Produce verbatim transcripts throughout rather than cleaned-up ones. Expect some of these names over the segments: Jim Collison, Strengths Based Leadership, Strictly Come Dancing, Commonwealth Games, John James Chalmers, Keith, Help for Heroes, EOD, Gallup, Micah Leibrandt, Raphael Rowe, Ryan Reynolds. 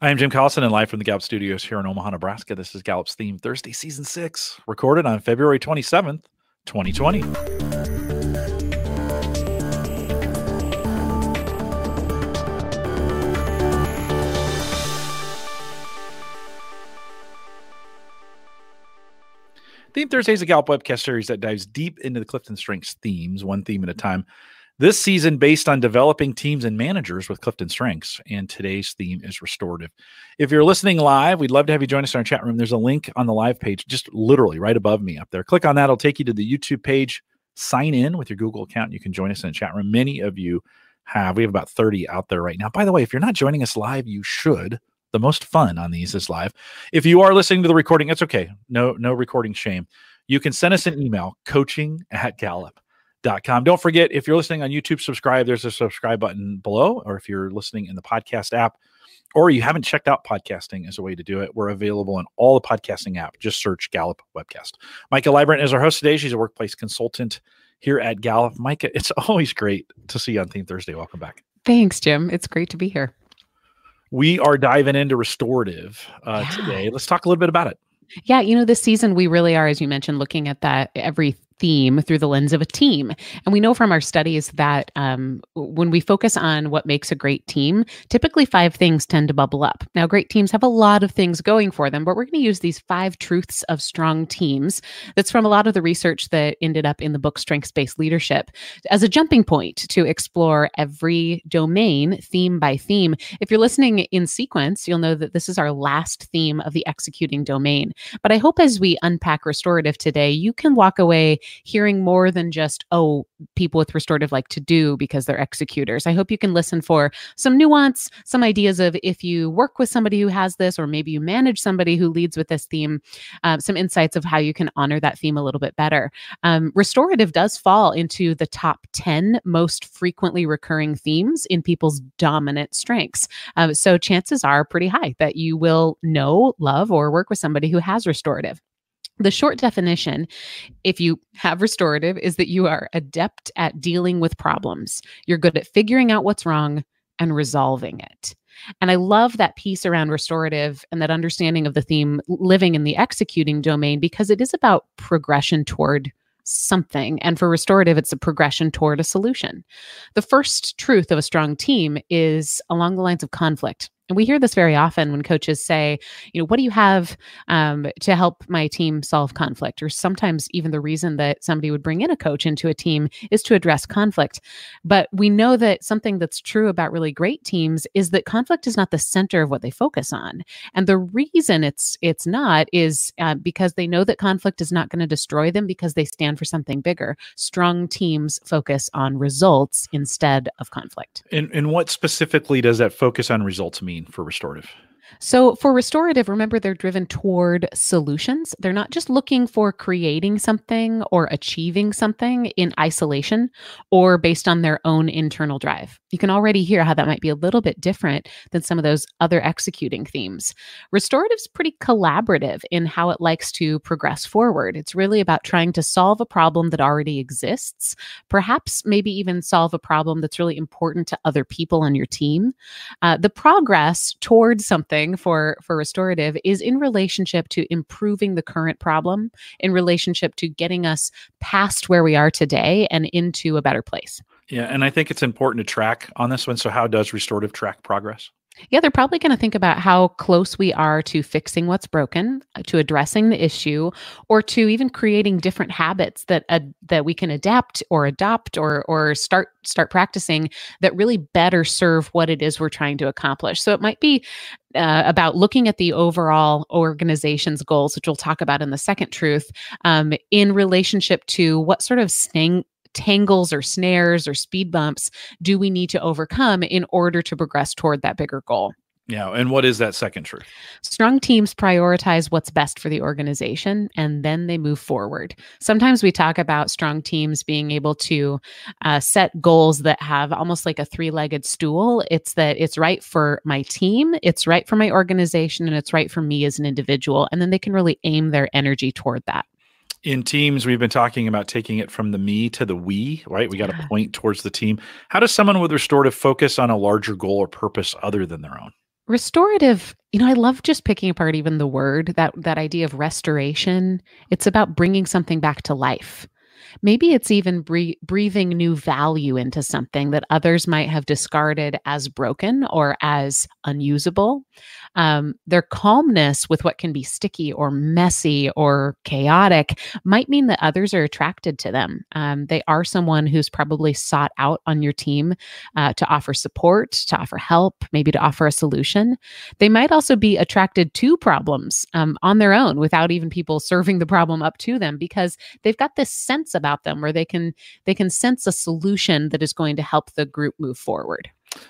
I am Jim Collison, and live from the Gallup studios here in Omaha, Nebraska. This is Gallup's Theme Thursday, Season six, recorded on February twenty-seventh, twenty twenty. Theme Thursday is a Gallup webcast series that dives deep into the Clifton Strengths themes, one theme at a time. This season based on developing teams and managers with Clifton Strengths, and today's theme is restorative. If you're listening live, we'd love to have you join us in our chat room. There's a link on the live page, just literally right above me up there. Click on that. It'll take you to the YouTube page. Sign in with your Google account. You can join us in the chat room. Many of you have. We have about thirty out there right now. By the way, if you're not joining us live, you should. The most fun on these is live. If you are listening to the recording, it's okay. No, no recording shame. You can send us an email, coaching at gallup dot com. Don't forget, if you're listening on YouTube, subscribe. There's a subscribe button below, or if you're listening in the podcast app, or you haven't checked out podcasting as a way to do it, we're available in all the podcasting apps. Just search Gallup Webcast. Micah Leibrandt is our host today. She's a workplace consultant here at Gallup. Micah, it's always great to see you on Theme Thursday. Welcome back. Thanks, Jim. It's great to be here. We are diving into restorative uh, yeah. today. Let's talk a little bit about it. Yeah, you know, this season we really are, as you mentioned, looking at that every theme through the lens of a team. And we know from our studies that um, when we focus on what makes a great team, typically five things tend to bubble up. Now, great teams have a lot of things going for them, but we're going to use these five truths of strong teams. That's from a lot of the research that ended up in the book Strengths Based Leadership as a jumping point to explore every domain theme by theme. If you're listening in sequence, you'll know that this is our last theme of the executing domain. But I hope as we unpack restorative today, you can walk away hearing more than just, oh, people with restorative like to do because they're executors. I hope you can listen for some nuance, some ideas of if you work with somebody who has this, or maybe you manage somebody who leads with this theme, uh, some insights of how you can honor that theme a little bit better. Um, restorative does fall into the top ten most frequently recurring themes in people's dominant strengths. Uh, so chances are pretty high that you will know, love, or work with somebody who has restorative. The short definition, if you have restorative, is that you are adept at dealing with problems. You're good at figuring out what's wrong and resolving it. And I love that piece around restorative and that understanding of the theme living in the executing domain, because it is about progression toward something. And for restorative, it's a progression toward a solution. The first truth of a strong team is along the lines of conflict. And we hear this very often when coaches say, you know, what do you have um, to help my team solve conflict? Or sometimes even the reason that somebody would bring in a coach into a team is to address conflict. But we know that something that's true about really great teams is that conflict is not the center of what they focus on. And the reason it's it's not is uh, because they know that conflict is not going to destroy them, because they stand for something bigger. Strong teams focus on results instead of conflict. And, and what specifically does that focus on results mean for restorative? So for restorative, remember, they're driven toward solutions. They're not just looking for creating something or achieving something in isolation or based on their own internal drive. You can already hear how that might be a little bit different than some of those other executing themes. Restorative is pretty collaborative in how it likes to progress forward. It's really about trying to solve a problem that already exists, perhaps maybe even solve a problem that's really important to other people on your team. Uh, the progress toward something For, for restorative is in relationship to improving the current problem, in relationship to getting us past where we are today and into a better place. Yeah, and I think it's important to track on this one. So how does restorative track progress? Yeah, they're probably going to think about how close we are to fixing what's broken, to addressing the issue, or to even creating different habits that uh, that we can adapt or adopt or or start start practicing that really better serve what it is we're trying to accomplish. So it might be uh, about looking at the overall organization's goals, which we'll talk about in the second truth, um, in relationship to what sort of staying tangles or snares or speed bumps do we need to overcome in order to progress toward that bigger goal? Yeah. And what is that second truth? Strong teams prioritize what's best for the organization, and then they move forward. Sometimes we talk about strong teams being able to uh, set goals that have almost like a three-legged stool. It's that it's right for my team, it's right for my organization, and it's right for me as an individual. And then they can really aim their energy toward that. In teams, we've been talking about taking it from the me to the we, right? We got to point towards the team. How does someone with restorative focus on a larger goal or purpose other than their own? restorative, you know, I love just picking apart even the word, that that idea of restoration. It's about bringing something back to life. Maybe it's even bre- breathing new value into something that others might have discarded as broken or as unusable. Um, their calmness with what can be sticky or messy or chaotic might mean that others are attracted to them. Um, they are someone who's probably sought out on your team uh, to offer support, to offer help, maybe to offer a solution. They might also be attracted to problems um, on their own without even people serving the problem up to them, because they've got this sense about them where they can they can sense a solution that is going to help the group move forward.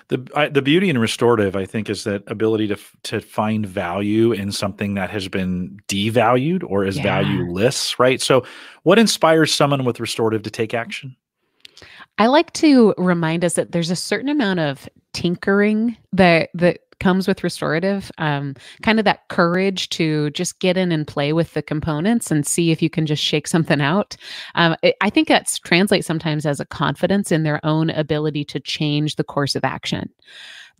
The I, the beauty in restorative, I think, is that ability to to find value in something that has been devalued or is yeah. valueless, right? So what inspires someone with restorative to take action? I like to remind us that there's a certain amount of tinkering that that comes with restorative, um, kind of that courage to just get in and play with the components and see if you can just shake something out. Um, it, I think that translates sometimes as a confidence in their own ability to change the course of action.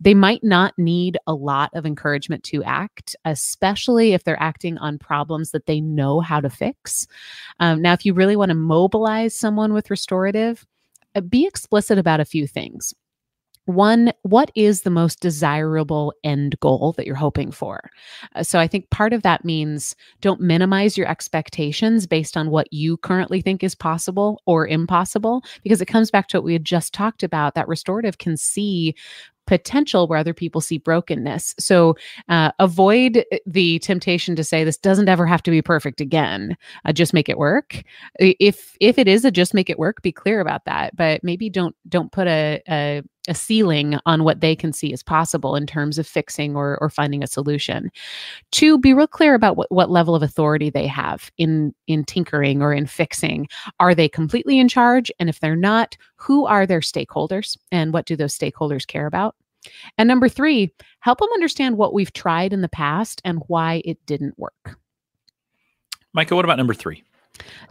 They might not need a lot of encouragement to act, especially if they're acting on problems that they know how to fix. Um, now, if you really want to mobilize someone with restorative, uh, be explicit about a few things. One, what is the most desirable end goal that you're hoping for? Uh, so I think part of that means don't minimize your expectations based on what you currently think is possible or impossible, because it comes back to what we had just talked about, that restorative can see potential where other people see brokenness. So uh, avoid the temptation to say, this doesn't ever have to be perfect again. Uh, just make it work. If if it is a just make it work, be clear about that. But maybe don't don't put a, a, a ceiling on what they can see as possible in terms of fixing or or finding a solution. Two, be real clear about what, what level of authority they have in, in tinkering or in fixing. Are they completely in charge? And if they're not, who are their stakeholders and what do those stakeholders care about? And number three, help them understand what we've tried in the past and why it didn't work. Micah, what about number three?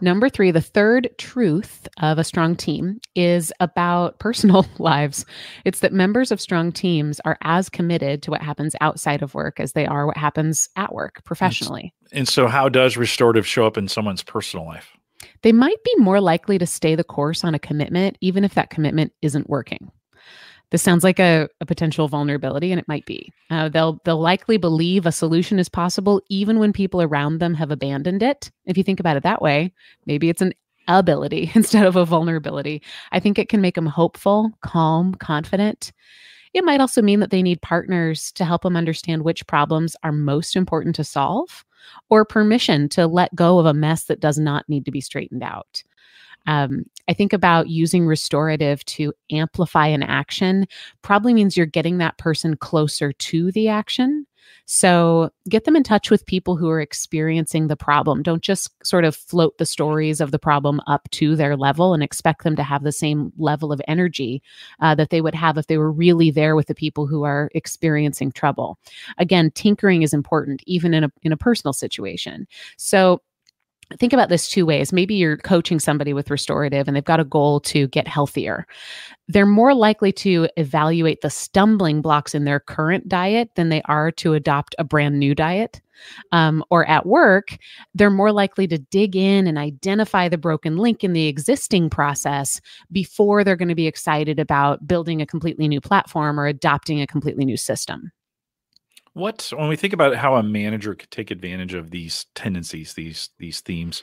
Number three, the third truth of a strong team is about personal lives. It's that members of strong teams are as committed to what happens outside of work as they are what happens at work professionally. And so how does restorative show up in someone's personal life? They might be more likely to stay the course on a commitment, even if that commitment isn't working. This sounds like a, a potential vulnerability, and it might be. Uh, they'll they'll likely believe a solution is possible even when people around them have abandoned it. If you think about it that way, maybe it's an ability instead of a vulnerability. I think it can make them hopeful, calm, confident. It might also mean that they need partners to help them understand which problems are most important to solve, or permission to let go of a mess that does not need to be straightened out. Um, I think about using restorative to amplify an action probably means you're getting that person closer to the action. So get them in touch with people who are experiencing the problem. Don't just sort of float the stories of the problem up to their level and expect them to have the same level of energy uh, that they would have if they were really there with the people who are experiencing trouble. Again, tinkering is important, even in a, in a personal situation. So think about this two ways. Maybe you're coaching somebody with restorative and they've got a goal to get healthier. They're more likely to evaluate the stumbling blocks in their current diet than they are to adopt a brand new diet. Um, or at work, they're more likely to dig in and identify the broken link in the existing process before they're going to be excited about building a completely new platform or adopting a completely new system. What, when we think about how a manager could take advantage of these tendencies, these these themes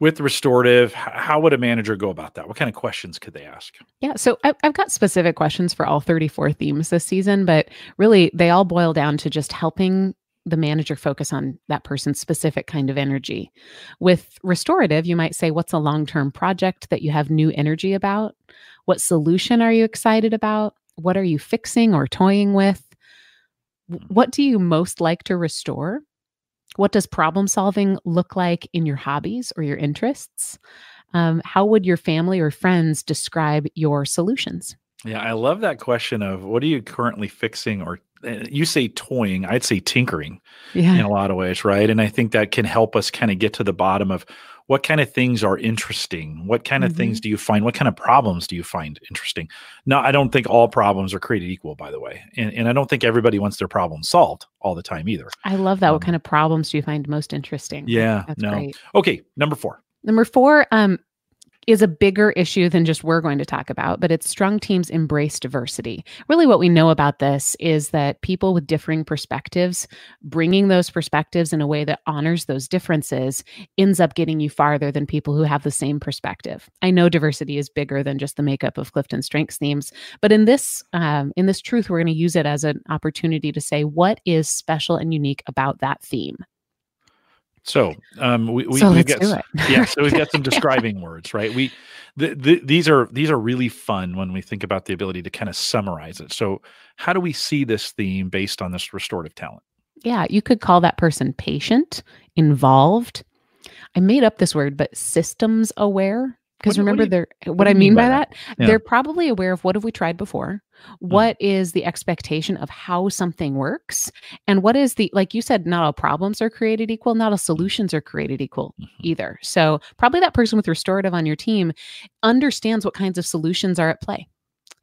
with restorative, how would a manager go about that? What kind of questions could they ask? Yeah, so I, I've got specific questions for all thirty-four themes this season, but really they all boil down to just helping the manager focus on that person's specific kind of energy. With restorative, you might say, what's a long-term project that you have new energy about? What solution are you excited about? What are you fixing or toying with? What do you most like to restore? What does problem solving look like in your hobbies or your interests? Um, how would your family or friends describe your solutions? Yeah, I love that question of what are you currently fixing, or you say toying, I'd say tinkering yeah. in a lot of ways, right? And I think that can help us kind of get to the bottom of What kind of things are interesting? What kind of mm-hmm. things do you find? What kind of problems do you find interesting? Now, I don't think all problems are created equal, by the way. And, and I don't think everybody wants their problem solved all the time either. I love that. Um, what kind of problems do you find most interesting? Yeah. That's no. Great. Okay. Number four. Number four um, is a bigger issue than just we're going to talk about, but it's strong teams embrace diversity. Really what we know about this is that people with differing perspectives, bringing those perspectives in a way that honors those differences ends up getting you farther than people who have the same perspective. I know diversity is bigger than just the makeup of Clifton Strengths themes, but in this, um, in this truth, we're going to use it as an opportunity to say, what is special and unique about that theme? So um, we, we so we've got yeah, so we've got some describing words, right? We the, the, these are these are really fun when we think about the ability to kind of summarize it. So how do we see this theme based on this restorative talent? Yeah, you could call that person patient, involved. I made up this word, but systems aware. Because remember, what, you, they're, what, what I mean by, by that, that? Yeah. They're probably aware of what have we tried before? What mm. is the expectation of how something works? And what is the, like you said, not all problems are created equal, not all solutions are created equal mm-hmm. either. So probably that person with restorative on your team understands what kinds of solutions are at play.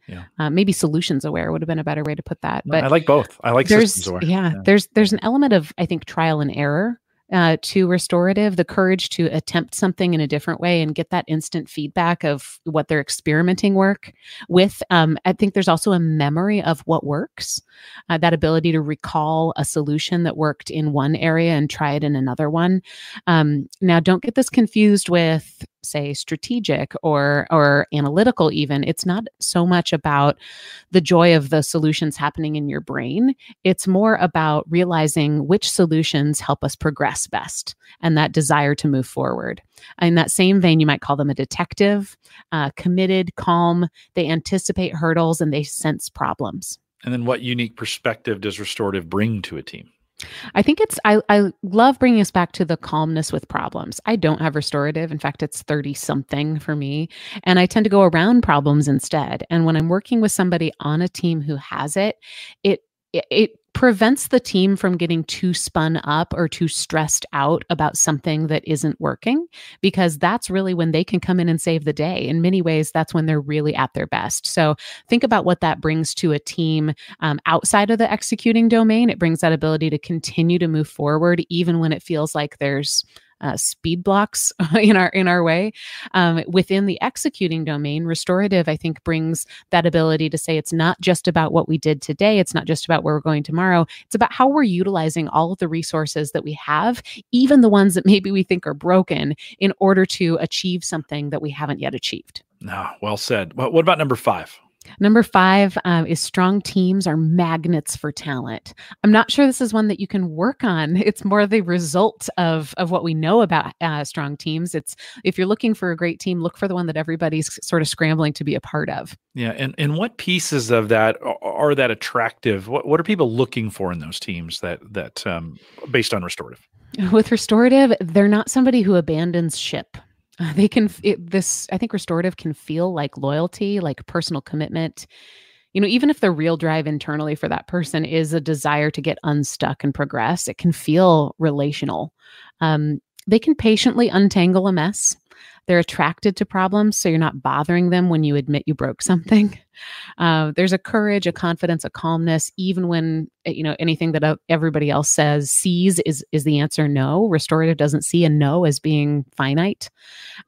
Yeah. Uh, maybe solutions aware would have been a better way to put that. No, but I like both. I like systems aware. Yeah, yeah. There's, there's an element of, I think, trial and error. Uh, to restorative, the courage to attempt something in a different way and get that instant feedback of what they're experimenting work with. Um, I think there's also a memory of what works, uh, that ability to recall a solution that worked in one area and try it in another one. Um, now, don't get this confused with, say, strategic or or analytical even. It's not so much about the joy of the solutions happening in your brain. It's more about realizing which solutions help us progress best and that desire to move forward. In that same vein, you might call them a detective, uh, committed, calm. They anticipate hurdles and they sense problems. And then what unique perspective does restorative bring to a team? I think it's, I, I love bringing us back to the calmness with problems. I don't have restorative. In fact, it's thirty something for me. And I tend to go around problems instead. And when I'm working with somebody on a team who has it, it, it, it prevents the team from getting too spun up or too stressed out about something that isn't working, because that's really when they can come in and save the day. In many ways, that's when they're really at their best. So think about what that brings to a team um, outside of the executing domain. It brings that ability to continue to move forward, even when it feels like there's Uh, speed blocks in our in our way. Um, within the executing domain, restorative, I think, brings that ability to say it's not just about what we did today. It's not just about where we're going tomorrow. It's about how we're utilizing all of the resources that we have, even the ones that maybe we think are broken, in order to achieve something that we haven't yet achieved. No, well said. Well, what about number five? Number five um, is strong teams are magnets for talent. I'm not sure this is one that you can work on. It's more the result of, of what we know about uh, strong teams. It's, if you're looking for a great team, look for the one that everybody's sort of scrambling to be a part of. Yeah. And, and what pieces of that are, are that attractive? What, what are people looking for in those teams that, that um, based on restorative? With restorative, they're not somebody who abandons ship. Uh, they can, it, this, I think restorative can feel like loyalty, like personal commitment. You know, even if the real drive internally for that person is a desire to get unstuck and progress, it can feel relational. Um, they can patiently untangle a mess. They're attracted to problems, so you're not bothering them when you admit you broke something. Uh, there's a courage, a confidence, a calmness, even when, you know, anything that everybody else says sees is is the answer no. Restorative doesn't see a no as being finite.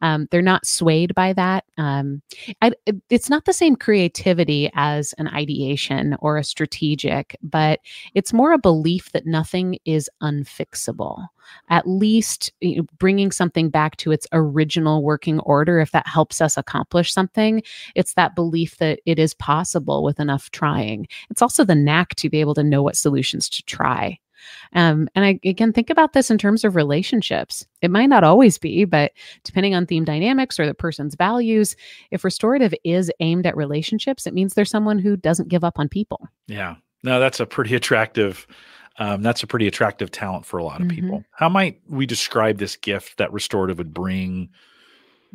Um, they're not swayed by that. Um, I, it, it's not the same creativity as an ideation or a strategic, but it's more a belief that nothing is unfixable. At least, you know, bringing something back to its original working order, if that helps us accomplish something, it's that belief that it is possible with enough trying. It's also the knack to be able to know what solutions to try. Um, and I, again, think about this in terms of relationships. It might not always be, but depending on theme dynamics or the person's values, if restorative is aimed at relationships, it means there's someone who doesn't give up on people. Yeah, no, that's a pretty attractive, um, that's a pretty attractive talent for a lot of mm-hmm. people. How might we describe this gift that restorative would bring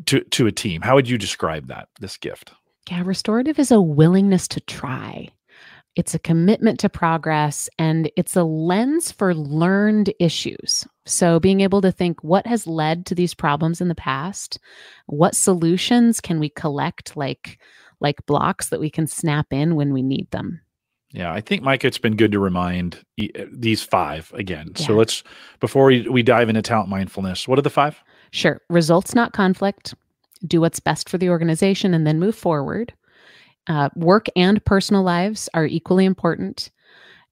to, to a team? How would you describe that, this gift? Yeah, restorative is a willingness to try. It's a commitment to progress, and it's a lens for learned issues. So being able to think, what has led to these problems in the past? What solutions can we collect like, like blocks that we can snap in when we need them? Yeah, I think, Micah, it's been good to remind these five again. Yeah. So let's, before we, we dive into talent mindfulness, what are the five? Sure. Results, not conflict. Do what's best for the organization and then move forward. Uh, work and personal lives are equally important.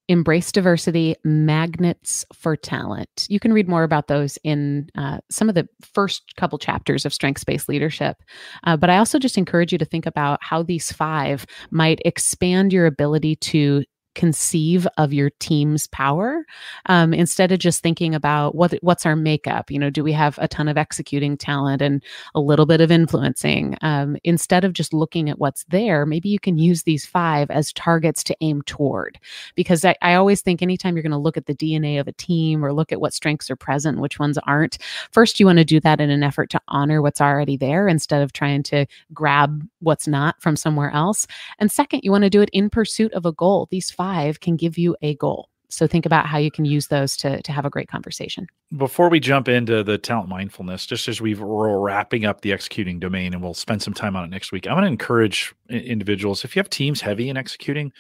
Embrace diversity, magnets for talent. You can read more about those in uh, some of the first couple chapters of Strengths Based Leadership. Uh, but I also just encourage you to think about how these five might expand your ability to conceive of your team's power, um, instead of just thinking about what what's our makeup. You know, do we have a ton of executing talent and a little bit of influencing? Um, instead of just looking at what's there, maybe you can use these five as targets to aim toward. Because I, I always think anytime you're going to look at the D N A of a team or look at what strengths are present and which ones aren't, first you want to do that in an effort to honor what's already there instead of trying to grab what's not from somewhere else. And second, you want to do it in pursuit of a goal. These five can give you a goal. So think about how you can use those to, to have a great conversation. Before we jump into the talent mindfulness, just as we've, we're wrapping up the executing domain, and we'll spend some time on it next week, I'm going to encourage individuals, if you have teams heavy in executing,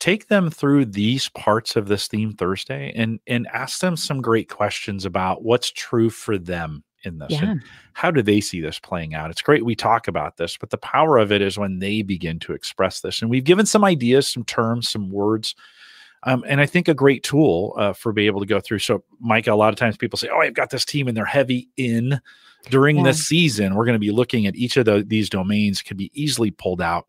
take them through these parts of this Theme Thursday and, and ask them some great questions about what's true for them in this. Yeah. And how do they see this playing out? It's great we talk about this, but the power of it is when they begin to express this. And we've given some ideas, some terms, some words, um, and I think a great tool uh, for being able to go through. So, Micah, a lot of times people say, oh, I've got this team and they're heavy in. During yeah. this season, we're going to be looking at each of the, these domains could be easily pulled out.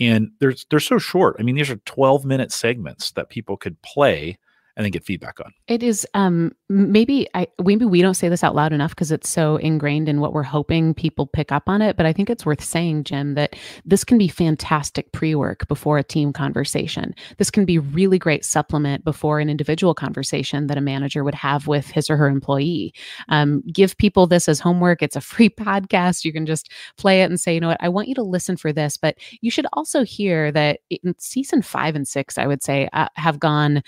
And they're, they're so short. I mean, these are twelve-minute segments that people could play and then get feedback on. It is um, maybe I maybe we don't say this out loud enough because it's so ingrained in what we're hoping people pick up on it. But I think it's worth saying, Jim, that this can be fantastic pre-work before a team conversation. This can be really great supplement before an individual conversation that a manager would have with his or her employee. Um, give people this as homework. It's a free podcast. You can just play it and say, you know what, I want you to listen for this. But you should also hear that in season five and six, I would say, uh, have gone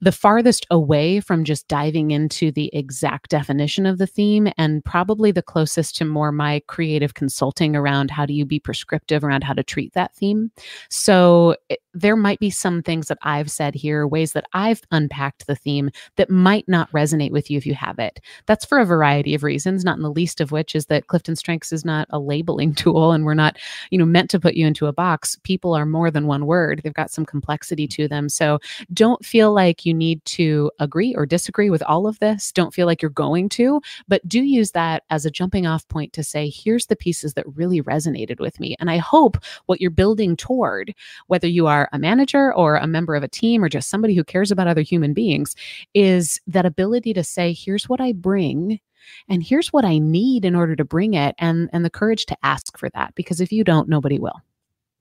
the farthest away from just diving into the exact definition of the theme, and probably the closest to more my creative consulting around how do you be prescriptive around how to treat that theme. So it, there might be some things that I've said here, ways that I've unpacked the theme that might not resonate with you if you have it. That's for a variety of reasons, not in the least of which is that Clifton Strengths is not a labeling tool, and we're not, you know, meant to put you into a box. People are more than one word. They've got some complexity to them. So don't feel like you need to agree or disagree with all of this. Don't feel like you're going to, but do use that as a jumping off point to say, here's the pieces that really resonated with me. And I hope what you're building toward, whether you are a manager or a member of a team or just somebody who cares about other human beings, is that ability to say, here's what I bring and here's what I need in order to bring it, and, and the courage to ask for that, because if you don't, nobody will.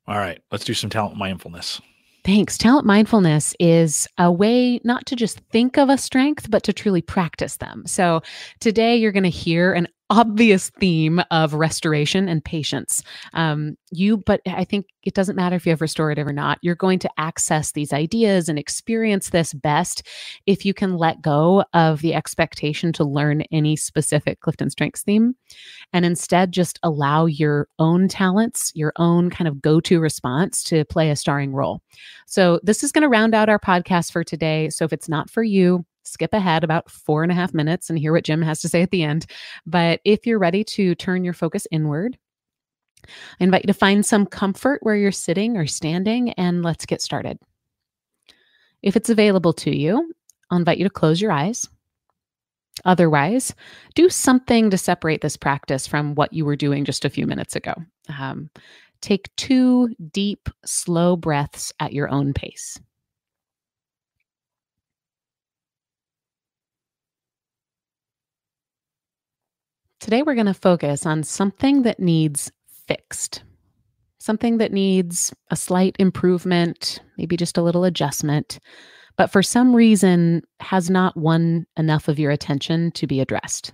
All right, let's do some talent mindfulness. Thanks. Talent mindfulness is a way not to just think of a strength, but to truly practice them. So today you're going to hear an obvious theme of restoration and patience. Um, you, but I think it doesn't matter if you have restorative or not, you're going to access these ideas and experience this best if you can let go of the expectation to learn any specific Clifton Strengths theme, and instead just allow your own talents, your own kind of go-to response to play a starring role. So this is going to round out our podcast for today. So if it's not for you, skip ahead about four and a half minutes and hear what Jim has to say at the end. But if you're ready to turn your focus inward, I invite you to find some comfort where you're sitting or standing, and let's get started. If it's available to you, I'll invite you to close your eyes. Otherwise, do something to separate this practice from what you were doing just a few minutes ago. Um, take two deep, slow breaths at your own pace. Today, we're going to focus on something that needs fixed, something that needs a slight improvement, maybe just a little adjustment, but for some reason has not won enough of your attention to be addressed.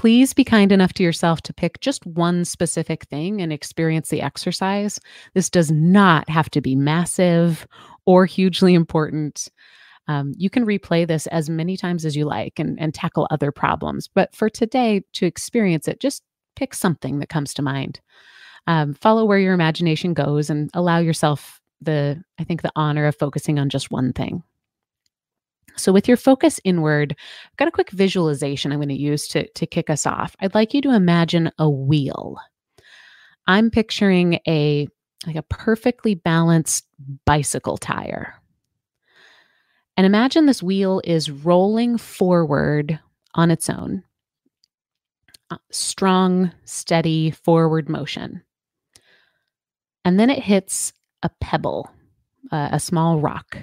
Please be kind enough to yourself to pick just one specific thing and experience the exercise. This does not have to be massive or hugely important. Um, you can replay this as many times as you like and, and tackle other problems. But for today, to experience it, just pick something that comes to mind. Um, follow where your imagination goes and allow yourself the, I think, the honor of focusing on just one thing. So with your focus inward, I've got a quick visualization I'm going to use to, to kick us off. I'd like you to imagine a wheel. I'm picturing a like a perfectly balanced bicycle tire. And imagine this wheel is rolling forward on its own. Strong, steady, forward motion. And then it hits a pebble, uh, a small rock.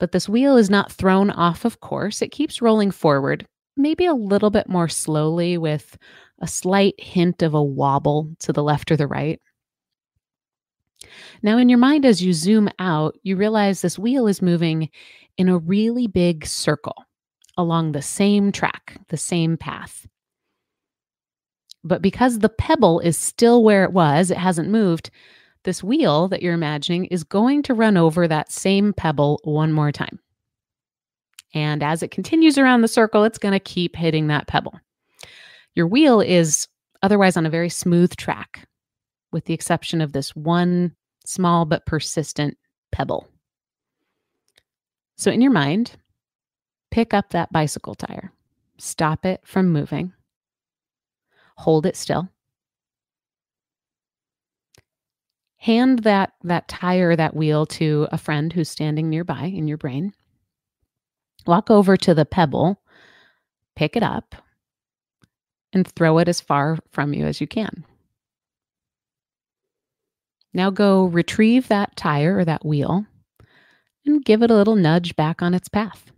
But this wheel is not thrown off of course. It keeps rolling forward, maybe a little bit more slowly with a slight hint of a wobble to the left or the right. Now in your mind, as you zoom out, you realize this wheel is moving in a really big circle along the same track, the same path. But because the pebble is still where it was, it hasn't moved, this wheel that you're imagining is going to run over that same pebble one more time. And as it continues around the circle, it's going to keep hitting that pebble. Your wheel is otherwise on a very smooth track, with the exception of this one small but persistent pebble. So in your mind, pick up that bicycle tire, stop it from moving, hold it still. Hand that, that tire, that wheel to a friend who's standing nearby in your brain. Walk over to the pebble, pick it up, and throw it as far from you as you can. Now go retrieve that tire or that wheel and give it a little nudge back on its path.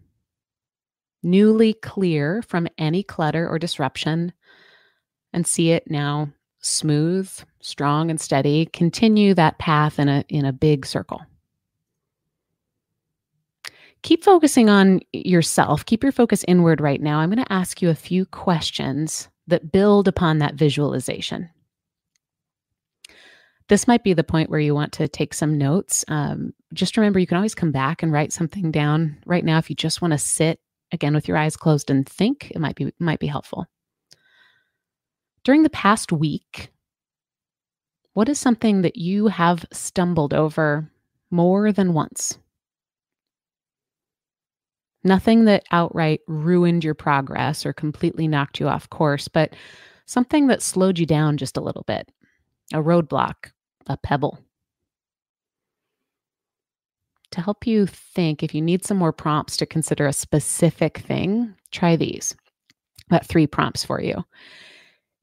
Newly clear from any clutter or disruption, and see it now smooth, strong, and steady, continue that path in a, in a big circle. Keep focusing on yourself. Keep your focus inward right now. I'm going to ask you a few questions that build upon that visualization. This might be the point where you want to take some notes. Um, just remember, you can always come back and write something down. Right now, if you just want to sit, again, with your eyes closed and think, it might be, might be helpful. During the past week, what is something that you have stumbled over more than once? Nothing that outright ruined your progress or completely knocked you off course, but something that slowed you down just a little bit, a roadblock, a pebble. To help you think, if you need some more prompts to consider a specific thing, try these. I've got three prompts for you.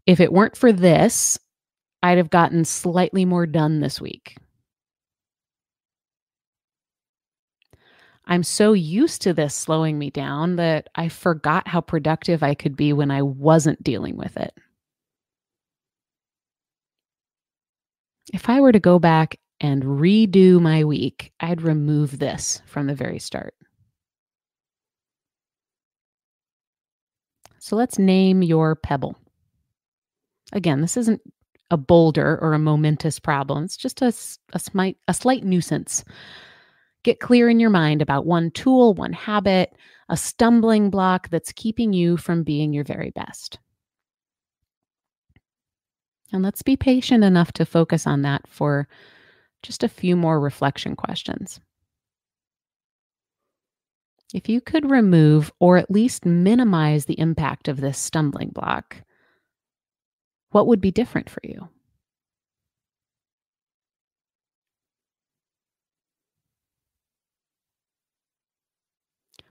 If it weren't for this, I'd have gotten slightly more done this week. I'm so used to this slowing me down that I forgot how productive I could be when I wasn't dealing with it. If I were to go back and redo my week, I'd remove this from the very start. So let's name your pebble. Again, this isn't a boulder or a momentous problem. It's just a, a, slight, a slight nuisance. Get clear in your mind about one tool, one habit, a stumbling block that's keeping you from being your very best. And let's be patient enough to focus on that for just a few more reflection questions. If you could remove or at least minimize the impact of this stumbling block, what would be different for you?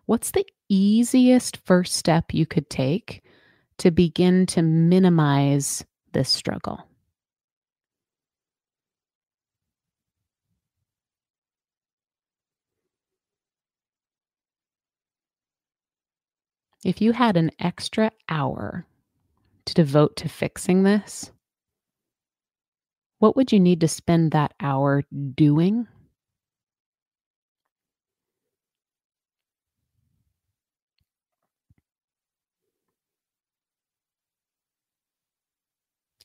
What's the easiest first step you could take to begin to minimize this struggle? If you had an extra hour to devote to fixing this, what would you need to spend that hour doing?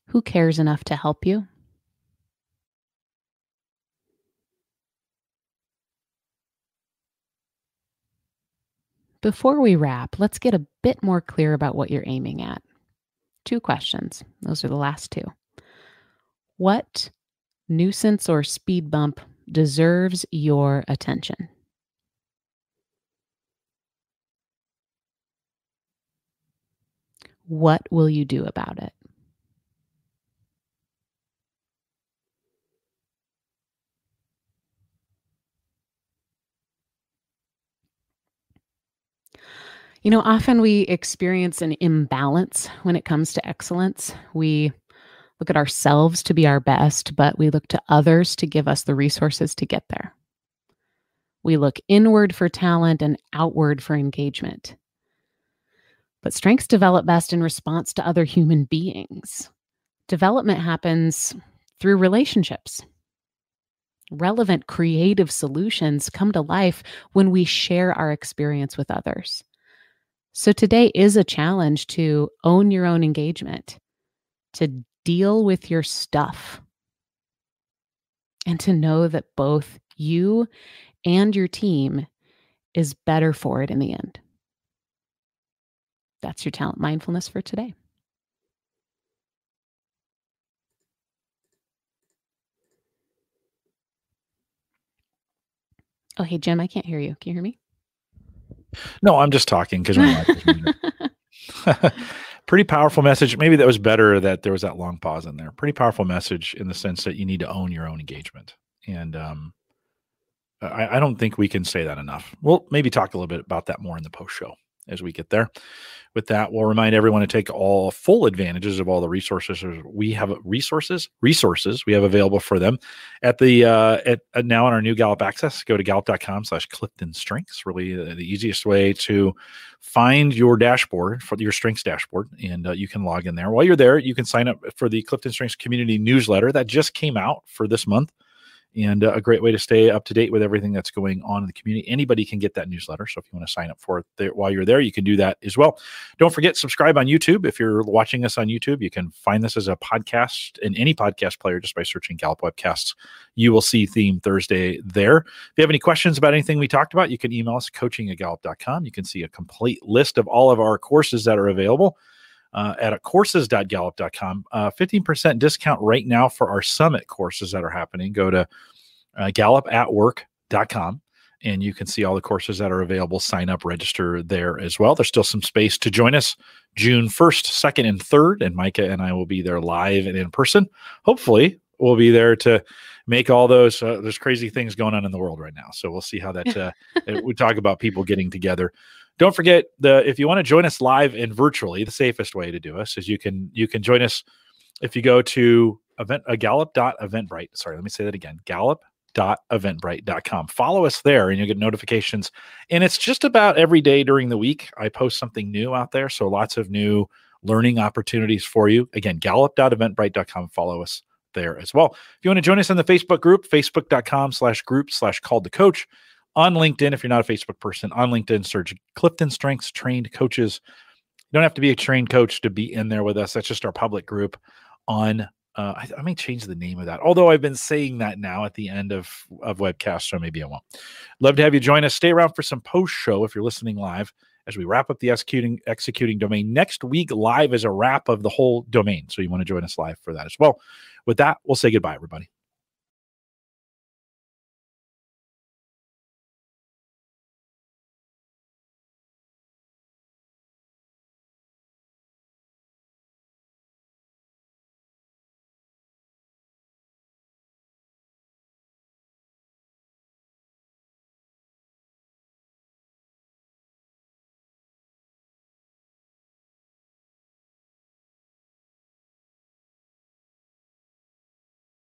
Who cares enough to help you? Before we wrap, let's get a bit more clear about what you're aiming at. Two questions. Those are the last two. What nuisance or speed bump deserves your attention? What will you do about it? You know, often we experience an imbalance when it comes to excellence. We look at ourselves to be our best, but we look to others to give us the resources to get there. We look inward for talent and outward for engagement. But strengths develop best in response to other human beings. Development happens through relationships. Relevant creative solutions come to life when we share our experience with others. So today is a challenge to own your own engagement, to deal with your stuff, and to know that both you and your team is better for it in the end. That's your talent mindfulness for today. Oh, hey, Jim, I can't hear you. Can you hear me? No, I'm just talking because my life is pretty powerful message. Maybe that was better that there was that long pause in there. Pretty powerful message in the sense that you need to own your own engagement. And um, I, I don't think we can say that enough. We'll maybe talk a little bit about that more in the post show as we get there. With that, we'll remind everyone to take all full advantages of all the resources we have resources, resources we have available for them at the, uh, at, at now on our new Gallup access. Go to gallup.com slash Clifton Strengths, really the, the easiest way to find your dashboard for your strengths dashboard. And uh, you can log in there. While you're there, you can sign up for the Clifton Strengths community newsletter that just came out for this month. And uh, a great way to stay up to date with everything that's going on in the community. Anybody can get that newsletter. So if you want to sign up for it there, while you're there, you can do that as well. Don't forget, subscribe on YouTube. If you're watching us on YouTube, you can find this as a podcast in any podcast player just by searching Gallup Webcasts. You will see Theme Thursday there. If you have any questions about anything we talked about, you can email us, coaching at gallup dot com. You can see a complete list of all of our courses that are available. Uh, at courses dot gallup dot com, uh, fifteen percent discount right now for our summit courses that are happening. Go to uh, gallup at work dot com and you can see all the courses that are available. Sign up, register there as well. There's still some space to join us June first, second, and third. And Micah and I will be there live and in person. Hopefully we'll be there to make all those, uh, those crazy things going on in the world right now. So we'll see how that, uh, we talk about people getting together. Don't forget, the if you want to join us live and virtually, the safest way to do us is you can you can join us if you go to event uh, gallup dot eventbrite. Sorry, let me say that again. gallup dot eventbrite dot com. Follow us there and you'll get notifications. And it's just about every day during the week I post something new out there, so lots of new learning opportunities for you. Again, gallup dot eventbrite dot com. Follow us there as well. If you want to join us in the Facebook group, facebook dot com slash group slash called the coach. On LinkedIn, if you're not a Facebook person, on LinkedIn, search Clifton Strengths Trained Coaches. You don't have to be a trained coach to be in there with us. That's just our public group on, uh, I, I may change the name of that, although I've been saying that now at the end of, of webcast, so maybe I won't. Love to have you join us. Stay around for some post-show if you're listening live as we wrap up the executing, executing domain. Next week, live is a wrap of the whole domain, so you want to join us live for that as well. With that, we'll say goodbye, everybody.